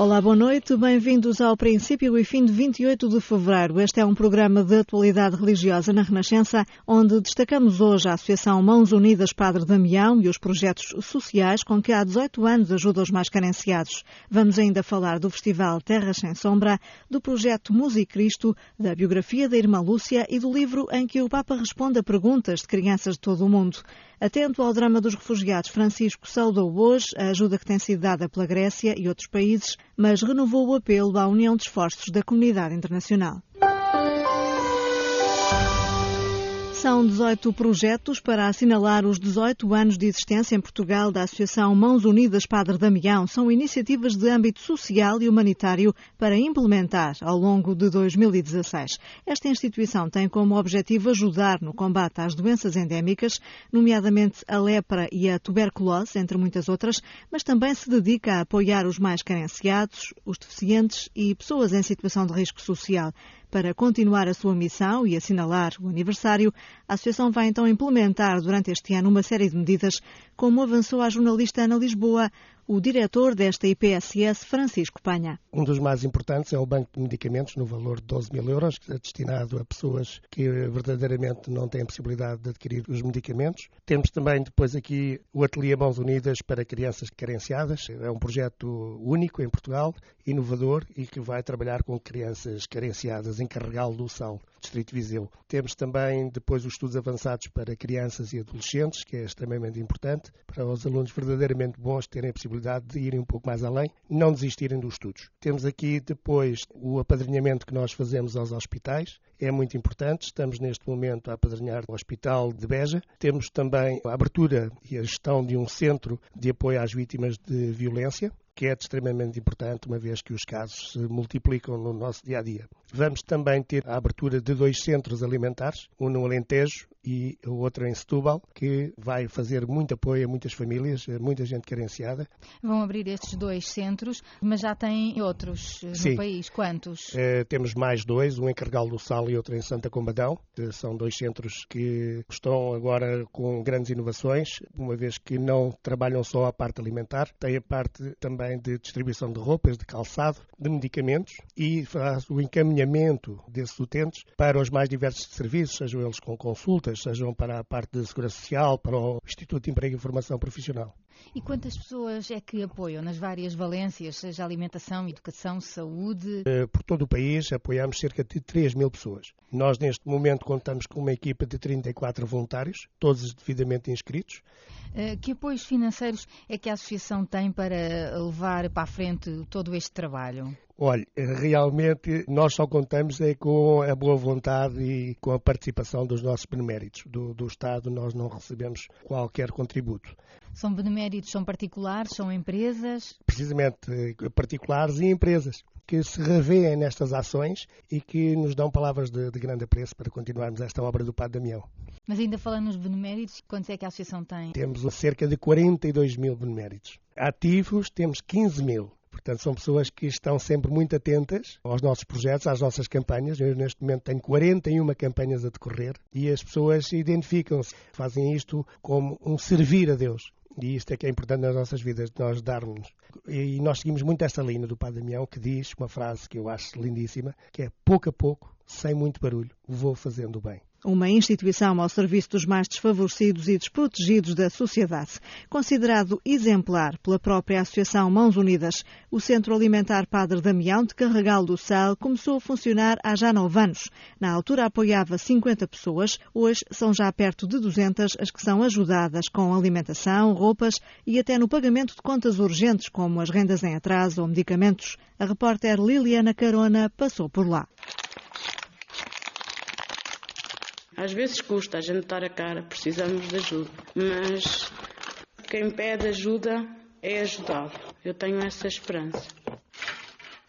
Olá, boa noite. Bem-vindos ao Princípio e Fim de 28 de Fevereiro. Este é um programa de atualidade religiosa na Renascença, onde destacamos hoje a Associação Mãos Unidas Padre Damião e os projetos sociais com que há 18 anos ajuda os mais carenciados. Vamos ainda falar do Festival Terras Sem Sombra, do projeto Música e Cristo, da biografia da Irmã Lúcia e do livro em que o Papa responde a perguntas de crianças de todo o mundo. Atento ao drama dos refugiados, Francisco saudou hoje a ajuda que tem sido dada pela Grécia e outros países, mas renovou o apelo à união de esforços da comunidade internacional. São 18 projetos para assinalar os 18 anos de existência em Portugal da Associação Mãos Unidas Padre Damião. São iniciativas de âmbito social e humanitário para implementar ao longo de 2016. Esta instituição tem como objetivo ajudar no combate às doenças endémicas, nomeadamente a lepra e a tuberculose, entre muitas outras, mas também se dedica a apoiar os mais carenciados, os deficientes e pessoas em situação de risco social. Para continuar a sua missão e assinalar o aniversário, a Associação vai então implementar durante este ano uma série de medidas, como avançou a jornalista Ana Lisboa, o diretor desta IPSS, Francisco Panha. Um dos mais importantes é o banco de medicamentos no valor de 12 mil euros, destinado a pessoas que verdadeiramente não têm possibilidade de adquirir os medicamentos. Temos também depois aqui o Ateliê Mãos Unidas para Crianças Carenciadas. É um projeto único em Portugal, inovador e que vai trabalhar com crianças carenciadas em Carregal do Sal, distrito de Viseu. Temos também depois os estudos avançados para crianças e adolescentes, que é extremamente importante, para os alunos verdadeiramente bons terem a possibilidade de irem um pouco mais além, não desistirem dos estudos. Temos aqui depois o apadrinhamento que nós fazemos aos hospitais, é muito importante, estamos neste momento a apadrinhar o Hospital de Beja. Temos também a abertura e a gestão de um centro de apoio às vítimas de violência, que é extremamente importante, uma vez que os casos se multiplicam no nosso dia-a-dia. Vamos também ter a abertura de dois centros alimentares, um no Alentejo e o outro em Setúbal, que vai fazer muito apoio a muitas famílias, a muita gente carenciada. Vão abrir estes dois centros, mas já têm outros no país. Quantos? Temos mais dois, um em Carregal do Sal e outro em Santa Comba Dão. São dois centros que estão agora com grandes inovações, uma vez que não trabalham só a parte alimentar, têm a parte também de distribuição de roupas, de calçado, de medicamentos e faz o encaminhamento desses utentes para os mais diversos serviços, sejam eles com consulta, sejam para a parte da Segurança Social, para o Instituto de Emprego e Formação Profissional. E quantas pessoas é que apoiam nas várias valências, seja alimentação, educação, saúde? Por todo o país apoiamos cerca de 3 mil pessoas. Nós neste momento contamos com uma equipa de 34 voluntários, todos devidamente inscritos. Que apoios financeiros é que a Associação tem para levar para a frente todo este trabalho? Olha, realmente nós só contamos com a boa vontade e com a participação dos nossos beneméritos. Do Estado nós não recebemos qualquer contributo. São beneméritos, são particulares, são empresas? Precisamente, particulares e empresas que se revêem nestas ações e que nos dão palavras de grande apreço para continuarmos esta obra do Padre Damião. Mas ainda falando nos beneméritos, quantos é que a Associação tem? Temos cerca de 42 mil beneméritos. Ativos temos 15 mil. Portanto, são pessoas que estão sempre muito atentas aos nossos projetos, às nossas campanhas. Eu, neste momento, tenho 41 campanhas a decorrer e as pessoas identificam-se, fazem isto como um servir a Deus. E isto é que é importante nas nossas vidas, nós darmos. E nós seguimos muito esta linha do Padre Damião, que diz uma frase que eu acho lindíssima, que é: pouco a pouco, sem muito barulho, vou fazendo o bem. Uma instituição ao serviço dos mais desfavorecidos e desprotegidos da sociedade. Considerado exemplar pela própria Associação Mãos Unidas, o Centro Alimentar Padre Damião de Carregal do Sal começou a funcionar há já 9 anos. Na altura apoiava 50 pessoas, hoje são já perto de 200 as que são ajudadas com alimentação, roupas e até no pagamento de contas urgentes, como as rendas em atraso ou medicamentos. A repórter Liliana Carona passou por lá. Às vezes custa a gente dar a cara, precisamos de ajuda, mas quem pede ajuda é ajudado. Eu tenho essa esperança.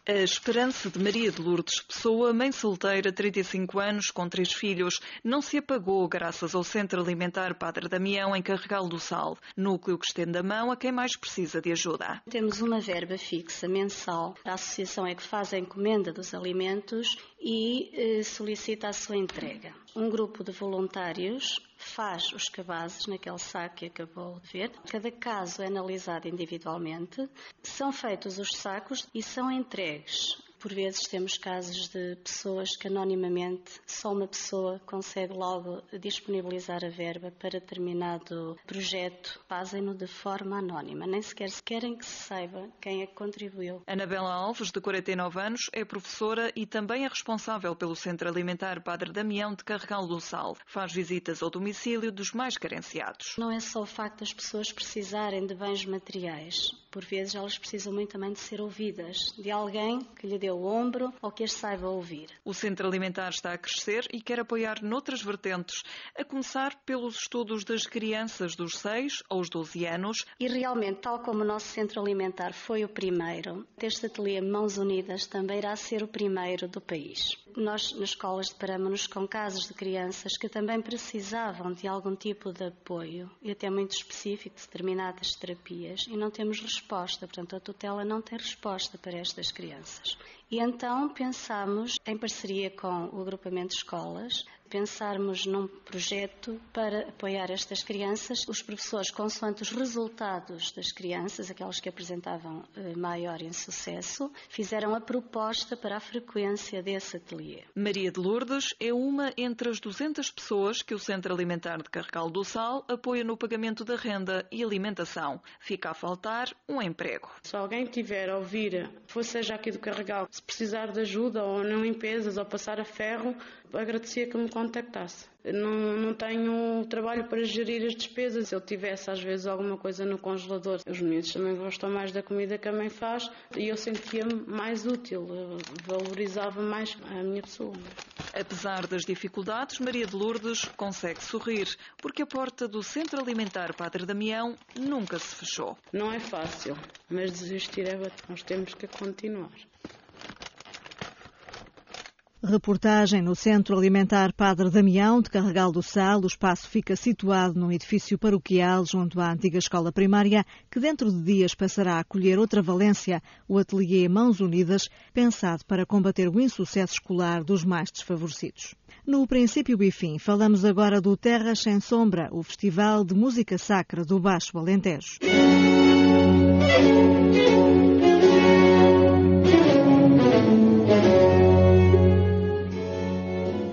A esperança de Maria de Lourdes Pessoa, mãe solteira, 35 anos, com 3 filhos, não se apagou graças ao Centro Alimentar Padre Damião em Carregal do Sal, núcleo que estende a mão a quem mais precisa de ajuda. Temos uma verba fixa mensal, a associação é que faz a encomenda dos alimentos e solicita a sua entrega. Um grupo de voluntários faz os cabazes naquele saco que acabou de ver. Cada caso é analisado individualmente, são feitos os sacos e são entregues. Por vezes temos casos de pessoas que anonimamente só uma pessoa consegue logo disponibilizar a verba para determinado projeto. Fazem-no de forma anónima, nem sequer querem que se saiba quem é que contribuiu. Anabela Alves, de 49 anos, é professora e também é responsável pelo Centro Alimentar Padre Damião de Carregal do Sal. Faz visitas ao domicílio dos mais carenciados. Não é só o facto das pessoas precisarem de bens materiais. Por vezes elas precisam muito também de ser ouvidas, de alguém que lhe dê o ombro ou que as saiba ouvir. O Centro Alimentar está a crescer e quer apoiar noutras vertentes, a começar pelos estudos das crianças dos 6 aos 12 anos. E realmente, tal como o nosso Centro Alimentar foi o primeiro, este ateliê Mãos Unidas também irá ser o primeiro do país. Nós, nas escolas, deparamos-nos com casos de crianças que também precisavam de algum tipo de apoio, e até muito específico, de determinadas terapias, e não temos resposta, portanto a tutela não tem resposta para estas crianças. E então pensámos, em parceria com o agrupamento de escolas, pensarmos num projeto para apoiar estas crianças. Os professores, consoante os resultados das crianças, aquelas que apresentavam maior insucesso, fizeram a proposta para a frequência desse ateliê. Maria de Lourdes é uma entre as 200 pessoas que o Centro Alimentar de Carregal do Sal apoia no pagamento da renda e alimentação. Fica a faltar um emprego. Se alguém tiver a ouvir, seja aqui do Carregal, se precisar de ajuda ou em limpezas ou passar a ferro, agradecia que me contactasse. Não tenho trabalho para gerir as despesas. Se eu tivesse às vezes alguma coisa no congelador, os meninos também gostam mais da comida que a mãe faz e eu sentia-me mais útil, eu valorizava mais a minha pessoa. Apesar das dificuldades, Maria de Lourdes consegue sorrir, porque a porta do Centro Alimentar Padre Damião nunca se fechou. Não é fácil, mas desistir é bater. Nós temos que continuar. Reportagem no Centro Alimentar Padre Damião de Carregal do Sal. O espaço fica situado num edifício paroquial junto à antiga escola primária, que dentro de dias passará a acolher outra valência, o ateliê Mãos Unidas, pensado para combater o insucesso escolar dos mais desfavorecidos. No Princípio e Fim, falamos agora do Terras Sem Sombra, o Festival de Música Sacra do Baixo Alentejo.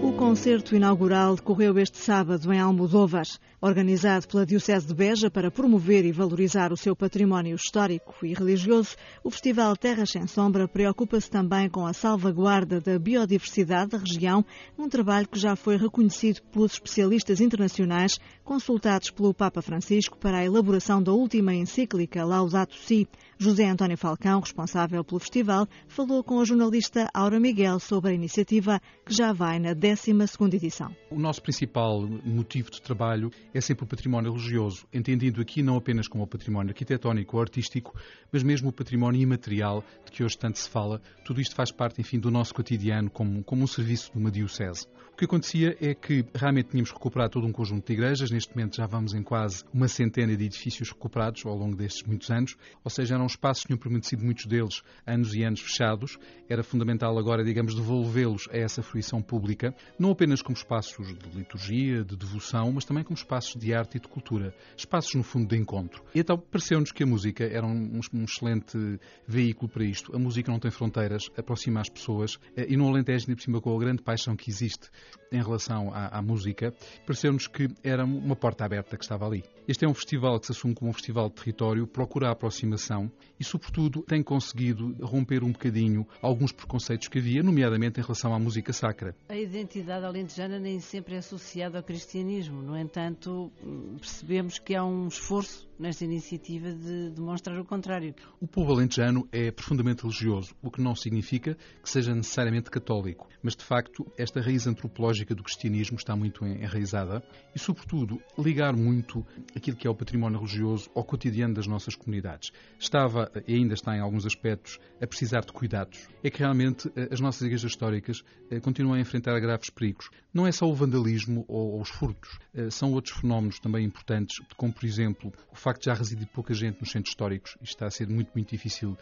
O concerto inaugural decorreu este sábado em Almodóvar, organizado pela Diocese de Beja para promover e valorizar o seu património histórico e religioso. O Festival Terras Sem Sombra preocupa-se também com a salvaguarda da biodiversidade da região, um trabalho que já foi reconhecido pelos especialistas internacionais consultados pelo Papa Francisco para a elaboração da última encíclica Laudato Si'. José António Falcão, responsável pelo festival, falou com a jornalista Aura Miguel sobre a iniciativa, que já vai na 12ª edição. O nosso principal motivo de trabalho é sempre o património religioso, entendido aqui não apenas como o património arquitetónico ou artístico, mas mesmo o património imaterial de que hoje tanto se fala. Tudo isto faz parte, enfim, do nosso cotidiano como um serviço de uma diocese. O que acontecia é que realmente tínhamos recuperado todo um conjunto de igrejas. Neste momento já vamos em quase uma centena de edifícios recuperados ao longo destes muitos anos, ou seja, eram espaços que tinham permanecido, muitos deles, anos e anos fechados. Era fundamental agora, digamos, devolvê-los a essa fruição pública, não apenas como espaços de liturgia, de devoção, mas também como espaços de arte e de cultura, espaços, no fundo, de encontro. E então pareceu-nos que a música era um excelente veículo para isto. A música não tem fronteiras, aproxima as pessoas, e no Alentejo, ainda por cima, com a grande paixão que existe em relação à música, pareceu-nos que era uma porta aberta que estava ali. Este é um festival que se assume como um festival de território, procura a aproximação e, sobretudo, tem conseguido romper um bocadinho alguns preconceitos que havia, nomeadamente em relação à música sacra. A identidade alentejana nem sempre é associada ao cristianismo. No entanto, percebemos que há um esforço nesta iniciativa de demonstrar o contrário. O povo alentejano é profundamente religioso, o que não significa que seja necessariamente católico. Mas, de facto, esta raiz antropológica do cristianismo está muito enraizada e, sobretudo, ligar muito aquilo que é o património religioso ao cotidiano das nossas comunidades. Estava, e ainda está em alguns aspectos, a precisar de cuidados. É que realmente as nossas igrejas históricas continuam a enfrentar graves perigos. Não é só o vandalismo ou os furtos, são outros fenómenos também importantes, como, por exemplo, o facto já reside pouca gente nos centros históricos e está a ser muito, muito difícil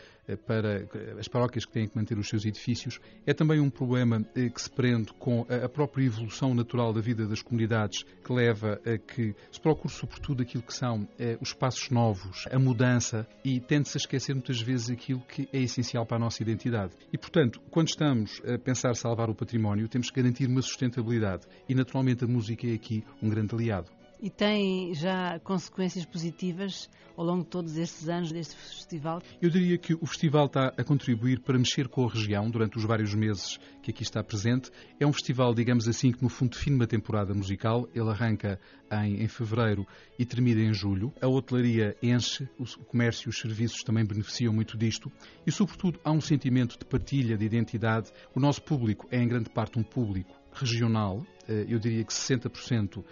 para as paróquias que têm que manter os seus edifícios. É também um problema que se prende com a própria evolução natural da vida das comunidades, que leva a que se procure sobretudo aquilo que são os espaços novos, a mudança, e tende-se a esquecer muitas vezes aquilo que é essencial para a nossa identidade. E, portanto, quando estamos a pensar salvar o património, temos que garantir uma sustentabilidade e, naturalmente, a música é aqui um grande aliado. E tem já consequências positivas ao longo de todos estes anos deste festival? Eu diria que o festival está a contribuir para mexer com a região durante os vários meses que aqui está presente. É um festival, digamos assim, que no fundo define uma temporada musical. Ele arranca em fevereiro e termina em julho. A hotelaria enche, o comércio e os serviços também beneficiam muito disto. E, sobretudo, há um sentimento de partilha, de identidade. O nosso público é, em grande parte, um público regional. Eu diria que 60%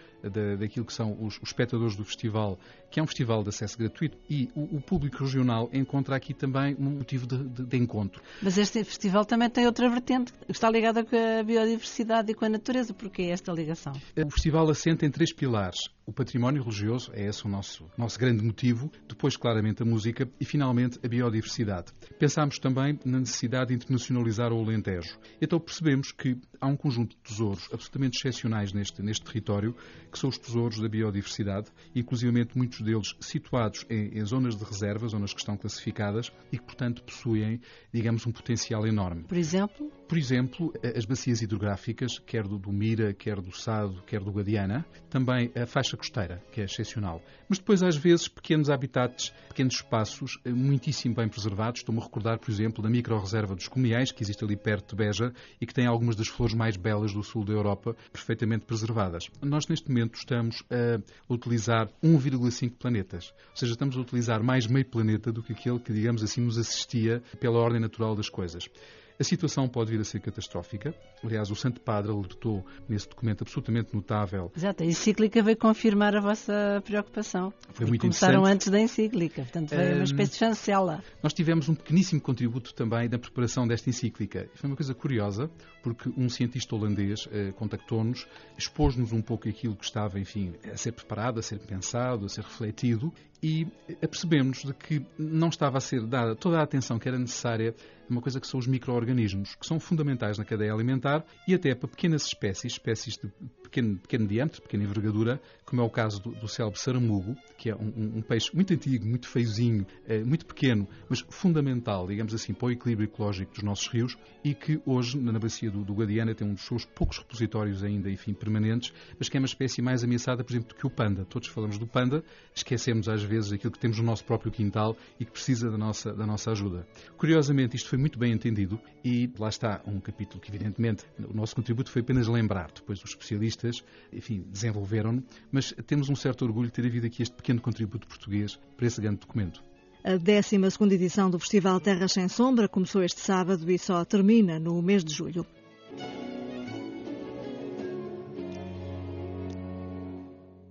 daquilo que são os espectadores do festival, que é um festival de acesso gratuito, e o público regional encontra aqui também um motivo de encontro. Mas este festival também tem outra vertente, que está ligada com a biodiversidade e com a natureza. Porquê esta ligação? O festival assenta em três pilares. O património religioso, é esse o nosso grande motivo, depois claramente a música e finalmente a biodiversidade. Pensámos também na necessidade de internacionalizar o Alentejo. Então percebemos que há um conjunto de tesouros absolutamente excepcionais neste território, que são os tesouros da biodiversidade, inclusivamente muitos deles situados em zonas de reserva, zonas que estão classificadas e que, portanto, possuem, digamos, um potencial enorme. Por exemplo? Por exemplo, as bacias hidrográficas, quer do Mira, quer do Sado, quer do Guadiana, também a faixa costeira, que é excepcional. Mas depois, às vezes, pequenos habitats, pequenos espaços, muitíssimo bem preservados. Estou-me a recordar, por exemplo, da micro-reserva dos Comiais, que existe ali perto de Beja e que tem algumas das flores mais belas do sul da Europa, perfeitamente preservadas. Nós, neste momento, estamos a utilizar 1,5 planetas. Ou seja, estamos a utilizar mais meio planeta do que aquele que, digamos assim, nos assistia pela ordem natural das coisas. A situação pode vir a ser catastrófica. Aliás, o Santo Padre alertou nesse documento absolutamente notável. Exato, a encíclica veio confirmar a vossa preocupação. Foi muito interessante. Começaram antes da encíclica, portanto veio uma espécie de chancela. Nós tivemos um pequeníssimo contributo também na preparação desta encíclica. Foi uma coisa curiosa, porque um cientista holandês contactou-nos, expôs-nos um pouco aquilo que estava, enfim, a ser preparado, a ser pensado, a ser refletido, e apercebemos de que não estava a ser dada toda a atenção que era necessária a uma coisa que são os micro-organismos, que são fundamentais na cadeia alimentar e até para pequenas espécies de pequeno diâmetro, pequena envergadura, como é o caso do célebre saramugo, que é um peixe muito antigo, muito feiozinho, muito pequeno, mas fundamental, digamos assim, para o equilíbrio ecológico dos nossos rios, e que hoje, na bacia do Guadiana, tem um dos seus poucos repositórios ainda, enfim, permanentes, mas que é uma espécie mais ameaçada, por exemplo, do que o panda. Todos falamos do panda, esquecemos às vezes aquilo que temos no nosso próprio quintal e que precisa da nossa ajuda. Curiosamente, isto foi muito bem entendido e lá está um capítulo que, evidentemente, o nosso contributo foi apenas lembrar. Depois os especialistas, enfim, desenvolveram-no, mas temos um certo orgulho de ter havido aqui este pequeno contributo português para esse grande documento. A 12ª edição do Festival Terras Sem Sombra começou este sábado e só termina no mês de julho.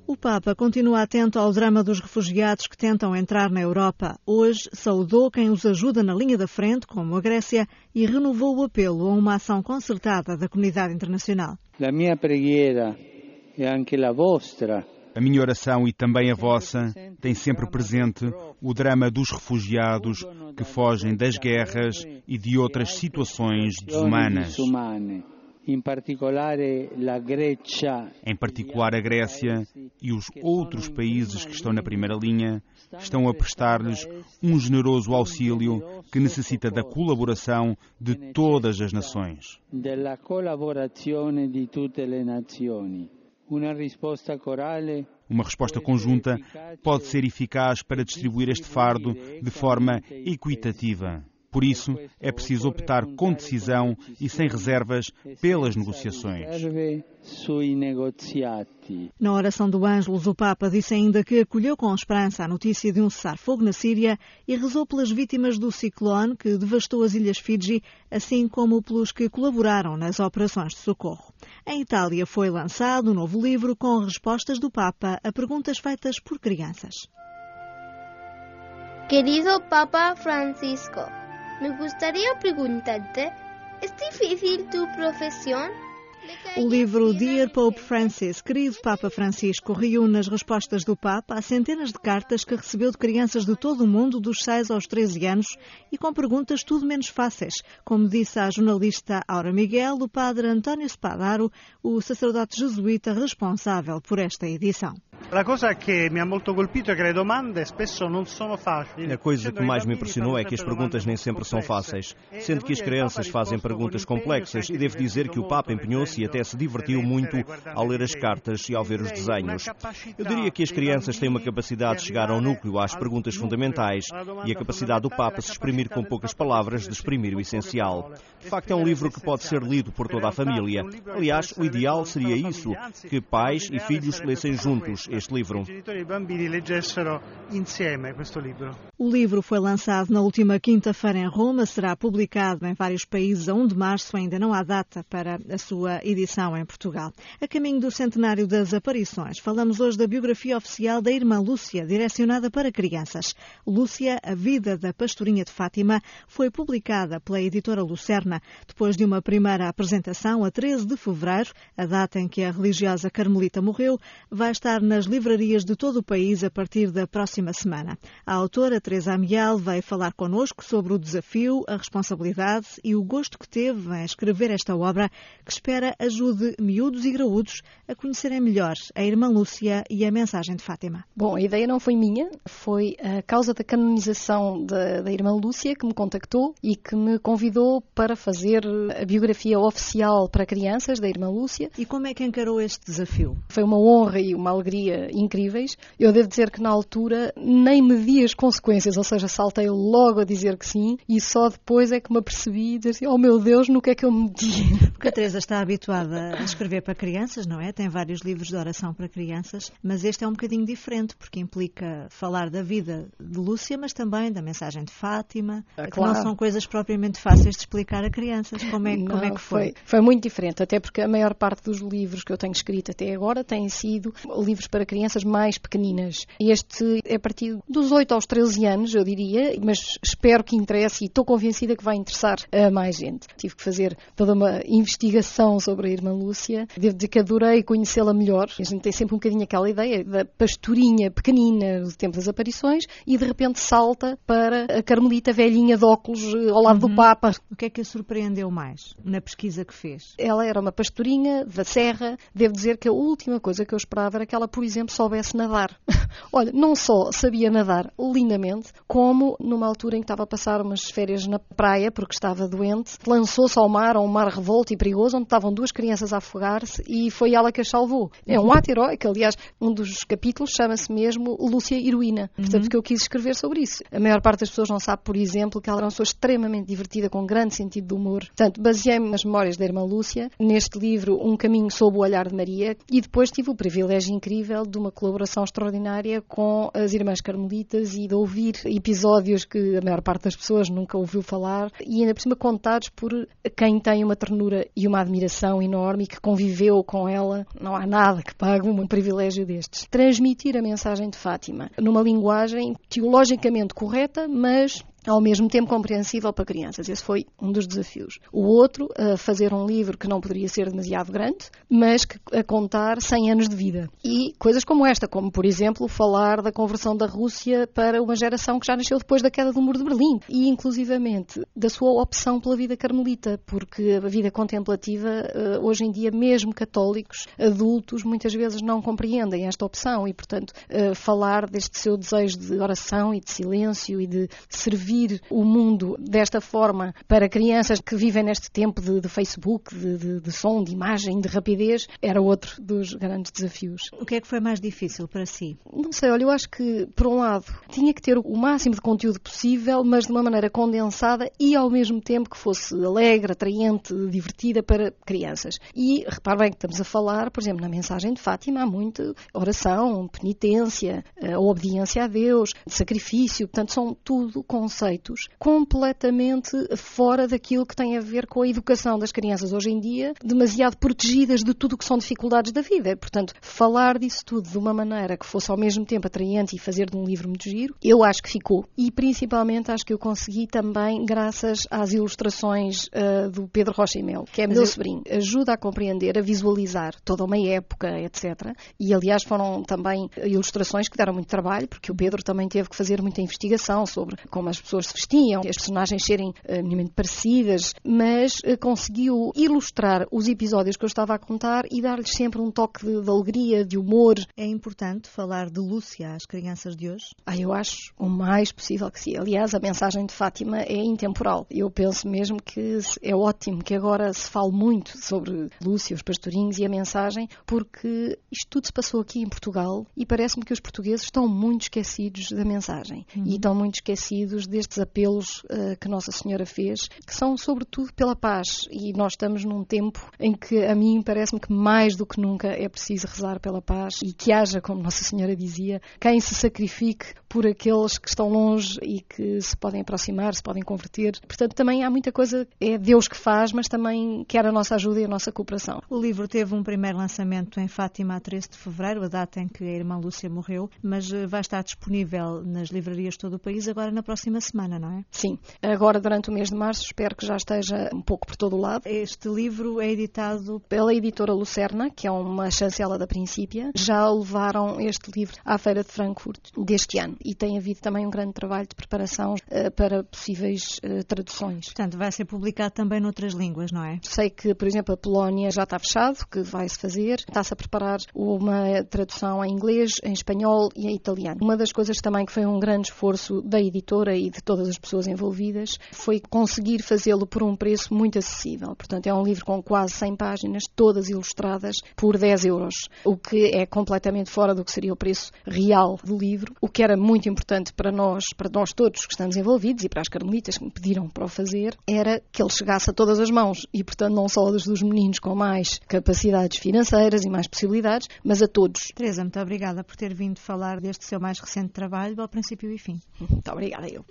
O Papa continua atento ao drama dos refugiados que tentam entrar na Europa. Hoje saudou quem os ajuda na linha da frente, como a Grécia, e renovou o apelo a uma ação concertada da comunidade internacional. A minha preghiera e anche a vostra. A minha oração e também a vossa tem sempre presente o drama dos refugiados que fogem das guerras e de outras situações desumanas. Em particular, a Grécia e os outros países que estão na primeira linha estão a prestar-lhes um generoso auxílio que necessita da colaboração de todas as nações. Uma resposta conjunta pode ser eficaz para distribuir este fardo de forma equitativa. Por isso, é preciso optar com decisão e sem reservas pelas negociações. Na oração do Ângelus, o Papa disse ainda que acolheu com esperança a notícia de um cessar-fogo na Síria e rezou pelas vítimas do ciclone que devastou as ilhas Fiji, assim como pelos que colaboraram nas operações de socorro. Em Itália foi lançado um novo livro com respostas do Papa a perguntas feitas por crianças. Querido Papa Francisco, me gustaría preguntarte, ¿es difícil tu profesión? O livro Dear Pope Francis, Querido Papa Francisco, reúne as respostas do Papa a centenas de cartas que recebeu de crianças de todo o mundo, dos 6 aos 13 anos, e com perguntas tudo menos fáceis. Como disse a jornalista Aura Miguel, o padre António Spadaro, o sacerdote jesuíta responsável por esta edição. A coisa que me ha molto colpito é que as perguntas spesso não são fáceis. A coisa que mais me impressionou é que as perguntas nem sempre são fáceis, sendo que as crianças fazem perguntas complexas, e devo dizer que o Papa empenhou-se e até se divertiu muito ao ler as cartas e ao ver os desenhos. Eu diria que as crianças têm uma capacidade de chegar ao núcleo, às perguntas fundamentais, e a capacidade do Papa se exprimir com poucas palavras, de exprimir o essencial. De facto, é um livro que pode ser lido por toda a família. Aliás, o ideal seria isso, que pais e filhos lessem juntos este livro. O livro foi lançado na última quinta-feira em Roma, será publicado em vários países a 1 de março, ainda não há data para a sua edição em Portugal. A caminho do centenário das aparições, falamos hoje da biografia oficial da Irmã Lúcia, direcionada para crianças. Lúcia, a vida da pastorinha de Fátima, foi publicada pela editora Lucerna, depois de uma primeira apresentação a 13 de fevereiro, a data em que a religiosa carmelita morreu, vai estar nas livrarias de todo o país a partir da próxima semana. A autora, Teresa Amial, veio falar connosco sobre o desafio, a responsabilidade e o gosto que teve em escrever esta obra, que espera ajude miúdos e graúdos a conhecerem melhor a Irmã Lúcia e a mensagem de Fátima. Bom, a ideia não foi minha, foi a causa da canonização da Irmã Lúcia que me contactou e que me convidou para fazer a biografia oficial para crianças da Irmã Lúcia. E como é que encarou este desafio? Foi uma honra e uma alegria incríveis. Eu devo dizer que na altura nem medi as consequências, ou seja, saltei logo a dizer que sim e só depois é que me apercebi e disse, oh meu Deus, no que é que eu medi? Porque a Teresa está habituada a escrever para crianças, não é? Tem vários livros de oração para crianças, mas este é um bocadinho diferente, porque implica falar da vida de Lúcia, mas também da mensagem de Fátima, claro. Que não são coisas propriamente fáceis de explicar a crianças. Como é que foi? Foi muito diferente, até porque a maior parte dos livros que eu tenho escrito até agora têm sido livros para crianças mais pequeninas. Este é a partir dos 8 aos 13 anos, eu diria, mas espero que interesse e estou convencida que vai interessar a mais gente. Tive que fazer toda uma investigação sobre a Irmã Lúcia. Devo dizer que adorei conhecê-la melhor. A gente tem sempre um bocadinho aquela ideia da pastorinha pequenina do tempo das aparições e de repente salta para a carmelita velhinha de óculos ao lado do Papa. O que é que a surpreendeu mais na pesquisa que fez? Ela era uma pastorinha da serra. Devo dizer que a última coisa que eu esperava era que ela, por exemplo, soubesse nadar. Olha, não só sabia nadar lindamente, como numa altura em que estava a passar umas férias na praia porque estava doente, lançou-se ao mar, a um mar revolto e perigoso, onde estavam 2 crianças a afogar-se e foi ela que as salvou. É um ato heroico, aliás, um dos capítulos chama-se mesmo Lúcia Heroína, portanto que eu quis escrever sobre isso. A maior parte das pessoas não sabe, por exemplo, que ela era uma pessoa extremamente divertida, com grande sentido de humor. Portanto, baseei-me nas memórias da Irmã Lúcia, neste livro Um Caminho Sob o Olhar de Maria, e depois tive o privilégio incrível de uma colaboração extraordinária com as Irmãs Carmelitas e de ouvir episódios que a maior parte das pessoas nunca ouviu falar e ainda por cima contados por quem tem uma ternura e uma admiração enorme e que conviveu com ela. Não há nada que pague um privilégio destes. Transmitir a mensagem de Fátima numa linguagem teologicamente correta, mas ao mesmo tempo compreensível para crianças. Esse foi um dos desafios. O outro, fazer um livro que não poderia ser demasiado grande, mas que a contar 100 anos de vida. E coisas como esta, como por exemplo, falar da conversão da Rússia para uma geração que já nasceu depois da queda do Muro de Berlim. E inclusivamente da sua opção pela vida carmelita, porque a vida contemplativa, hoje em dia, mesmo católicos, adultos, muitas vezes não compreendem esta opção e, portanto, falar deste seu desejo de oração e de silêncio e de servir o mundo desta forma para crianças que vivem neste tempo de Facebook, de som, de imagem, de rapidez, era outro dos grandes desafios. O que é que foi mais difícil para si? Não sei, olha, eu acho que, por um lado, tinha que ter o máximo de conteúdo possível, mas de uma maneira condensada e ao mesmo tempo que fosse alegre, atraente, divertida para crianças. E repare bem que estamos a falar, por exemplo, na mensagem de Fátima, há muita oração, penitência, obediência a Deus, sacrifício, portanto, são tudo conceitos conceitos completamente fora daquilo que tem a ver com a educação das crianças hoje em dia, demasiado protegidas de tudo o que são dificuldades da vida. Portanto, falar disso tudo de uma maneira que fosse ao mesmo tempo atraente e fazer de um livro muito giro, eu acho que ficou. E principalmente acho que eu consegui também graças às ilustrações do Pedro Rocha e Mel, que é meu sobrinho. Ajuda a compreender, a visualizar toda uma época, etc. E aliás foram também ilustrações que deram muito trabalho, porque o Pedro também teve que fazer muita investigação sobre como as pessoas se vestiam, as personagens serem minimamente parecidas, mas conseguiu ilustrar os episódios que eu estava a contar e dar-lhes sempre um toque de alegria, de humor. É importante falar de Lúcia às crianças de hoje? Eu acho o mais possível que sim. Aliás, a mensagem de Fátima é intemporal. Eu penso mesmo que é ótimo que agora se fale muito sobre Lúcia, os pastorinhos e a mensagem, porque isto tudo se passou aqui em Portugal e parece-me que os portugueses estão muito esquecidos da mensagem e estão muito esquecidos destes apelos que Nossa Senhora fez, que são sobretudo pela paz. E nós estamos num tempo em que a mim parece-me que mais do que nunca é preciso rezar pela paz e que haja, como Nossa Senhora dizia, quem se sacrifique por aqueles que estão longe e que se podem aproximar, se podem converter. Portanto, também há muita coisa, é Deus que faz, mas também quer a nossa ajuda e a nossa cooperação. O livro teve um primeiro lançamento em Fátima a 13 de fevereiro, a data em que a irmã Lúcia morreu, mas vai estar disponível nas livrarias de todo o país agora na próxima semana, não é? Sim, agora durante o mês de março, espero que já esteja um pouco por todo o lado. Este livro é editado pela editora Lucerna, que é uma chancela da Princípio. Já levaram este livro à Feira de Frankfurt deste ano e tem havido também um grande trabalho de preparação para possíveis traduções. Portanto, vai ser publicado também noutras línguas, não é? Sei que, por exemplo, a Polónia já está fechado, que vai-se fazer. Está-se a preparar uma tradução em inglês, em espanhol e em italiano. Uma das coisas também que foi um grande esforço da editora e de todas as pessoas envolvidas foi conseguir fazê-lo por um preço muito acessível. Portanto, é um livro com quase 100 páginas, todas ilustradas, por 10 euros, o que é completamente fora do que seria o preço real do livro, o que era muito importante para nós todos que estamos envolvidos e para as carmelitas que me pediram para o fazer, era que ele chegasse a todas as mãos e, portanto, não só dos meninos com mais capacidades financeiras e mais possibilidades, mas a todos. Teresa, muito obrigada por ter vindo falar deste seu mais recente trabalho, ao princípio e fim. Muito obrigada, eu.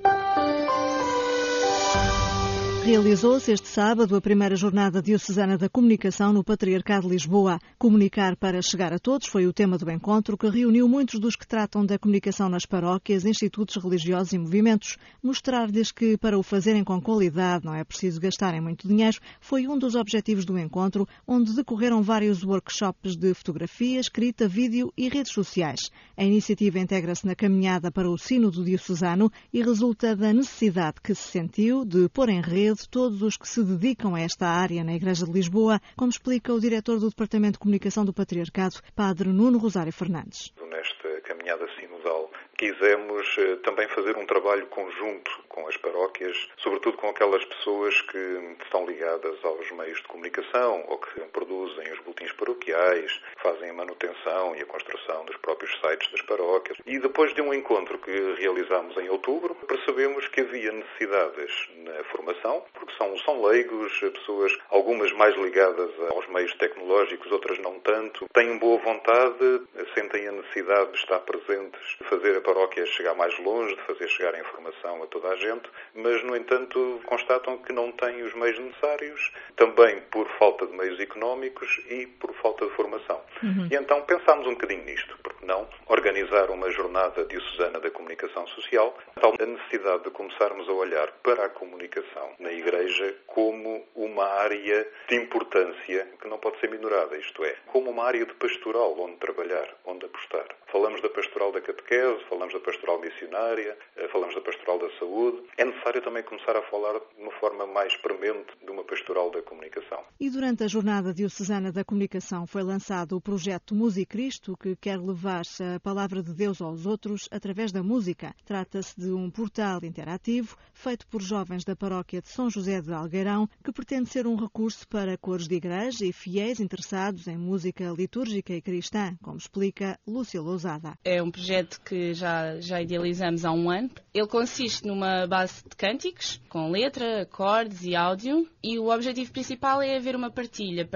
Realizou-se este sábado a primeira jornada diocesana da comunicação no Patriarcado de Lisboa. Comunicar para chegar a todos foi o tema do encontro que reuniu muitos dos que tratam da comunicação nas paróquias, institutos religiosos e movimentos. Mostrar-lhes que para o fazerem com qualidade não é preciso gastarem muito dinheiro foi um dos objetivos do encontro, onde decorreram vários workshops de fotografia, escrita, vídeo e redes sociais. A iniciativa integra-se na caminhada para o Sínodo Diocesano e resulta da necessidade que se sentiu de pôr em rede de todos os que se dedicam a esta área na Igreja de Lisboa, como explica o diretor do Departamento de Comunicação do Patriarcado, Padre Nuno Rosário Fernandes. Nesta caminhada sinodal, quisemos também fazer um trabalho conjunto com as paróquias, sobretudo com aquelas pessoas que estão ligadas aos meios de comunicação ou que produzem os boletins paroquiais, fazem a manutenção e a construção dos próprios sites das paróquias. E depois de um encontro que realizámos em outubro, percebemos que havia necessidades na formação, porque são leigos, pessoas algumas mais ligadas aos meios tecnológicos, outras não tanto, têm boa vontade, sentem a necessidade de estar presentes, de fazer a paróquia chegar mais longe, de fazer chegar a informação a toda a gente, mas, no entanto, constatam que não têm os meios necessários, também por falta de meios económicos e por falta de formação. E então pensámos um bocadinho nisto, porque não organizar uma jornada diocesana da comunicação social, tal a necessidade de começarmos a olhar para a comunicação na Igreja como uma área de importância que não pode ser minorada, isto é, como uma área de pastoral onde trabalhar, onde apostar. Falamos da pastoral da catequese, falamos da pastoral missionária, falamos da pastoral da saúde. É necessário também começar a falar de uma forma mais premente de uma pastoral da comunicação. E durante a jornada diocesana da comunicação foi lançado o projeto Música e Cristo, que quer levar a palavra de Deus aos outros através da música. Trata-se de um portal interativo feito por jovens da paróquia de São José de Algueirão, que pretende ser um recurso para cores de igreja e fiéis interessados em música litúrgica e cristã, como explica Lúcia Lousada, Lousada. É um projeto que já idealizamos há um ano. Ele consiste numa base de cânticos, com letra, acordes e áudio, e o objetivo principal é haver uma partilha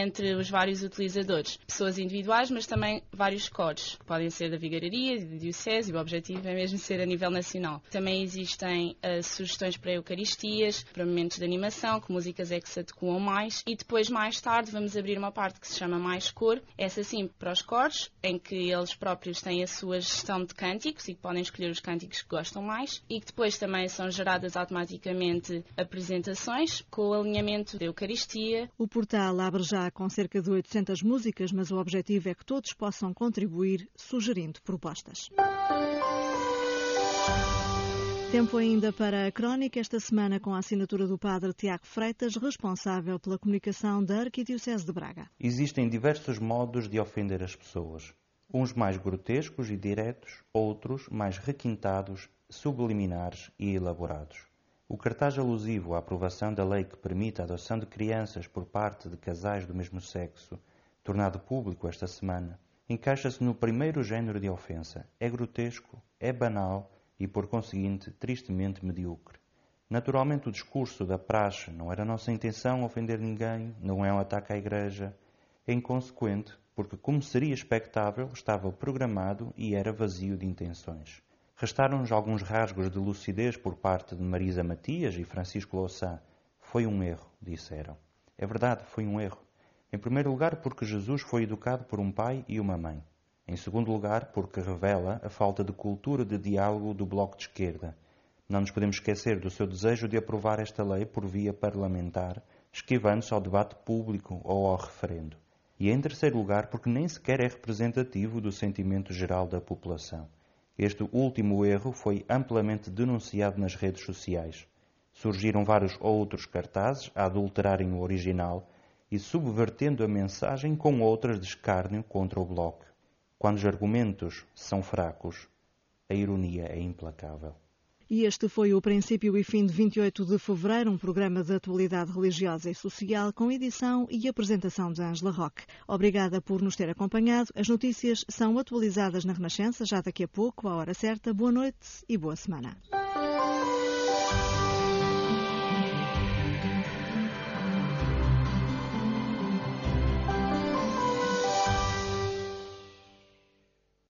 entre os vários utilizadores, pessoas individuais, mas também vários coros, que podem ser da vigararia, de diocese, e o objetivo é mesmo ser a nível nacional. Também existem sugestões para eucaristias, para momentos de animação, que músicas é que se adequam mais, e depois, mais tarde, vamos abrir uma parte que se chama Mais Cor, essa sim para os coros, em que eles próprios têm a sua gestão de cânticos e que podem escolher os cânticos que gostam mais, e que depois também são geradas automaticamente apresentações com o alinhamento da Eucaristia. O portal abre já com cerca de 800 músicas, mas o objetivo é que todos possam contribuir sugerindo propostas. Tempo ainda para a crónica, esta semana com a assinatura do padre Tiago Freitas, responsável pela comunicação da Arquidiocese de Braga. Existem diversos modos de ofender as pessoas, uns mais grotescos e diretos, outros mais requintados, subliminares e elaborados. O cartaz alusivo à aprovação da lei que permite a adoção de crianças por parte de casais do mesmo sexo, tornado público esta semana, encaixa-se no primeiro género de ofensa. É grotesco, é banal e, por conseguinte, tristemente medíocre. Naturalmente, o discurso da praxe não era nossa intenção ofender ninguém, não é um ataque à Igreja. É inconsequente, porque, como seria expectável, estava programado e era vazio de intenções. Restaram-nos alguns rasgos de lucidez por parte de Marisa Matias e Francisco Louçã. Foi um erro, disseram. É verdade, foi um erro. Em primeiro lugar, porque Jesus foi educado por um pai e uma mãe. Em segundo lugar, porque revela a falta de cultura de diálogo do Bloco de Esquerda. Não nos podemos esquecer do seu desejo de aprovar esta lei por via parlamentar, esquivando-se ao debate público ou ao referendo. E em terceiro lugar, porque nem sequer é representativo do sentimento geral da população. Este último erro foi amplamente denunciado nas redes sociais. Surgiram vários outros cartazes a adulterarem o original e subvertendo a mensagem com outras de escárnio contra o Bloco. Quando os argumentos são fracos, a ironia é implacável. E este foi o Princípio e Fim de 28 de fevereiro, um programa de atualidade religiosa e social com edição e apresentação de Ângela Roque. Obrigada por nos ter acompanhado. As notícias são atualizadas na Renascença já daqui a pouco, à hora certa. Boa noite e boa semana.